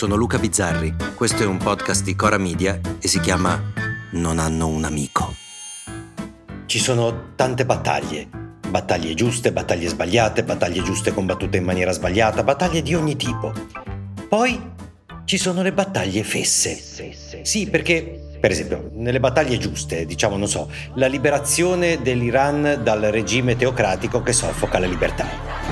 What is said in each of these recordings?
Sono Luca Bizzarri, questo è un podcast di Cora Media e si chiama Non hanno un amico. Ci sono tante battaglie giuste, battaglie sbagliate, battaglie giuste combattute in maniera sbagliata, battaglie di ogni tipo. Poi ci sono le battaglie fesse. Sì, perché per esempio, nelle battaglie giuste, diciamo, non so, la liberazione dell'Iran dal regime teocratico che soffoca la libertà.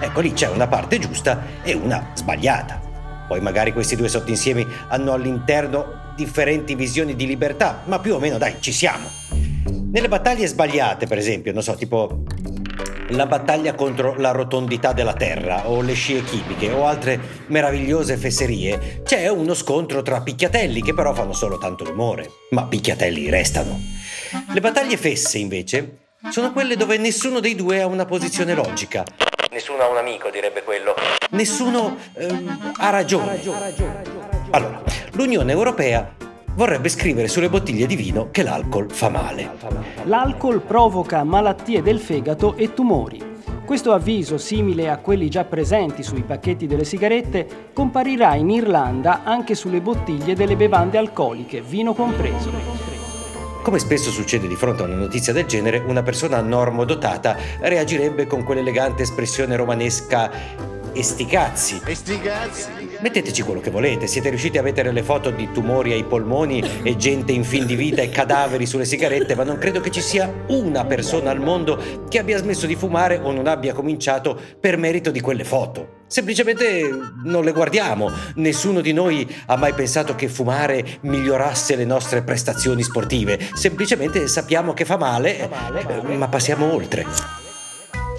Ecco, lì c'è una parte giusta e una sbagliata. Poi magari questi due sottoinsiemi hanno all'interno differenti visioni di libertà, ma più o meno, dai, ci siamo. Nelle battaglie sbagliate, per esempio, non so, tipo la battaglia contro la rotondità della Terra o le scie chimiche o altre meravigliose fesserie, c'è uno scontro tra picchiatelli che però fanno solo tanto rumore, ma picchiatelli restano. Le battaglie fesse, invece, sono quelle dove nessuno dei due ha una posizione logica. Nessuno ha un amico, direbbe quello. Nessuno ha ragione. Allora, l'Unione Europea vorrebbe scrivere sulle bottiglie di vino che l'alcol fa male. L'alcol provoca malattie del fegato e tumori. Questo avviso, simile a quelli già presenti sui pacchetti delle sigarette, comparirà in Irlanda anche sulle bottiglie delle bevande alcoliche, vino compreso. Come spesso succede di fronte a una notizia del genere, una persona normodotata reagirebbe con quell'elegante espressione romanesca: e sti cazzi. Metteteci quello che volete, siete riusciti a mettere le foto di tumori ai polmoni e gente in fin di vita e cadaveri sulle sigarette, ma non credo che ci sia una persona al mondo che abbia smesso di fumare o non abbia cominciato per merito di quelle foto. Semplicemente non le guardiamo. Nessuno di noi ha mai pensato che fumare migliorasse le nostre prestazioni sportive. Semplicemente sappiamo che fa male. Ma passiamo oltre.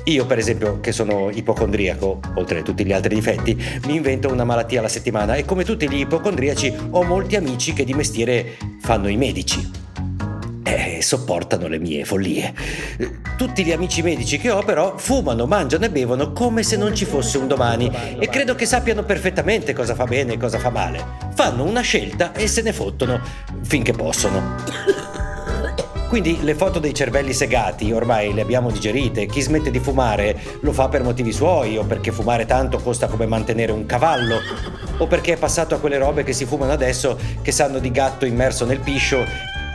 Io, per esempio, che sono ipocondriaco, oltre a tutti gli altri difetti, mi invento una malattia alla settimana e come tutti gli ipocondriaci ho molti amici che di mestiere fanno i medici e sopportano le mie follie. Tutti gli amici medici che ho però fumano, mangiano e bevono come se non ci fosse un domani e credo che sappiano perfettamente cosa fa bene e cosa fa male. Fanno una scelta e se ne fottono finché possono. Quindi le foto dei cervelli segati ormai le abbiamo digerite. Chi smette di fumare lo fa per motivi suoi, o perché fumare tanto costa come mantenere un cavallo, o perché è passato a quelle robe che si fumano adesso che sanno di gatto immerso nel piscio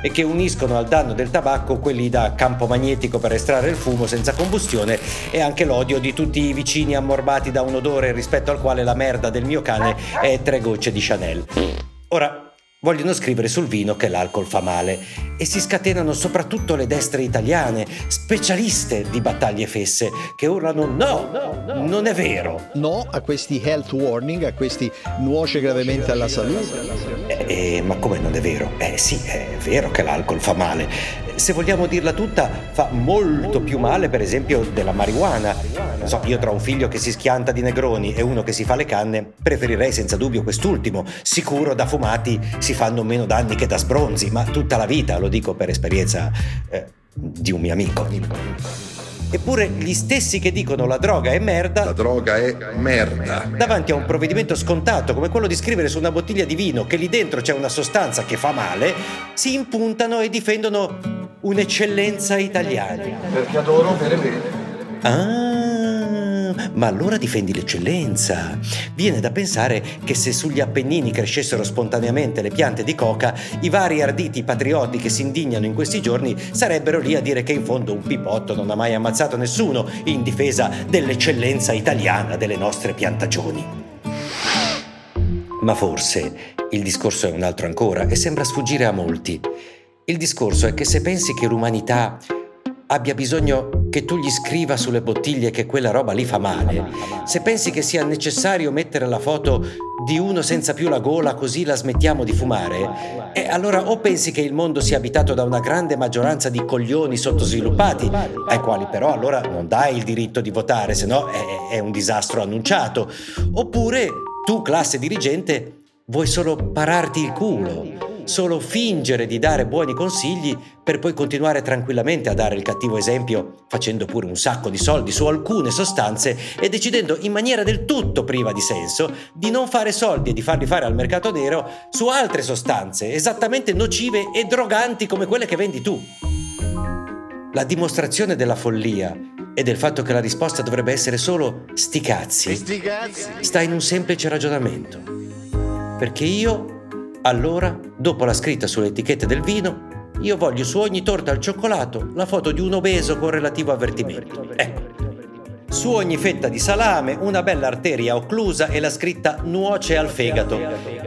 e che uniscono al danno del tabacco quelli da campo magnetico per estrarre il fumo senza combustione e anche l'odio di tutti i vicini ammorbati da un odore rispetto al quale la merda del mio cane è 3 gocce di Chanel. Ora, vogliono scrivere sul vino che l'alcol fa male e si scatenano soprattutto le destre italiane, specialiste di battaglie fesse, che urlano no, non è vero. No a questi health warning, a questi nuoce gravemente alla salute. Ma come non è vero? Sì, è vero che l'alcol fa male. Se vogliamo dirla tutta, fa molto più male, per esempio, della marijuana. Non so, io tra un figlio che si schianta di Negroni e uno che si fa le canne, preferirei senza dubbio quest'ultimo. Sicuro da fumati si fanno meno danni che da sbronzi, ma tutta la vita, lo dico per esperienza di un mio amico. Eppure gli stessi che dicono la droga è merda davanti a un provvedimento scontato come quello di scrivere su una bottiglia di vino che lì dentro c'è una sostanza che fa male, si impuntano e difendono un'eccellenza italiana. Perché adoro bere bene. Ma allora difendi l'eccellenza. Viene da pensare che se sugli Appennini crescessero spontaneamente le piante di coca, i vari arditi patriotti che si indignano in questi giorni sarebbero lì a dire che in fondo un pipotto non ha mai ammazzato nessuno in difesa dell'eccellenza italiana delle nostre piantagioni. Ma forse il discorso è un altro ancora e sembra sfuggire a molti. Il discorso è che se pensi che l'umanità abbia bisogno che tu gli scriva sulle bottiglie che quella roba lì fa male, se pensi che sia necessario mettere la foto di uno senza più la gola così la smettiamo di fumare, allora o pensi che il mondo sia abitato da una grande maggioranza di coglioni sottosviluppati, ai quali però allora non dai il diritto di votare, se no è un disastro annunciato, oppure tu, classe dirigente, vuoi solo pararti il culo, solo fingere di dare buoni consigli per poi continuare tranquillamente a dare il cattivo esempio, facendo pure un sacco di soldi su alcune sostanze e decidendo in maniera del tutto priva di senso di non fare soldi e di farli fare al mercato nero su altre sostanze esattamente nocive e droganti come quelle che vendi tu. La dimostrazione della follia e del fatto che la risposta dovrebbe essere solo sti cazzi, sta in un semplice ragionamento. Perché io, allora, dopo la scritta sulle etichette del vino, io voglio su ogni torta al cioccolato la foto di un obeso con relativo avvertimento. Ecco. Su ogni fetta di salame una bella arteria occlusa e la scritta nuoce al fegato.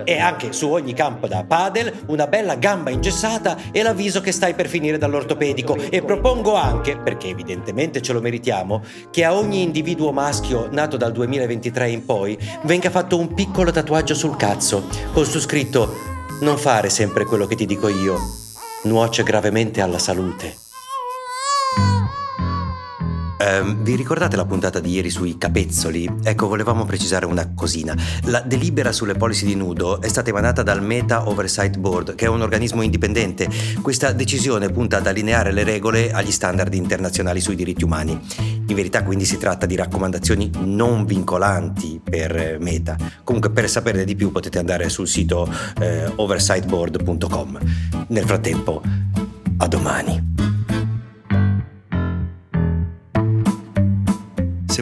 E anche su ogni campo da padel una bella gamba ingessata e l'avviso che stai per finire dall'ortopedico. E propongo anche, perché evidentemente ce lo meritiamo, che a ogni individuo maschio nato dal 2023 in poi venga fatto un piccolo tatuaggio sul cazzo con su scritto: non fare sempre quello che ti dico io, nuoce gravemente alla salute. Vi ricordate la puntata di ieri sui capezzoli? Ecco, volevamo precisare una cosina. La delibera sulle policy di nudo è stata emanata dal Meta Oversight Board, che è un organismo indipendente. Questa decisione punta ad allineare le regole agli standard internazionali sui diritti umani. In verità, quindi, si tratta di raccomandazioni non vincolanti per Meta. Comunque, per saperne di più potete andare sul sito oversightboard.com. Nel frattempo, a domani. Se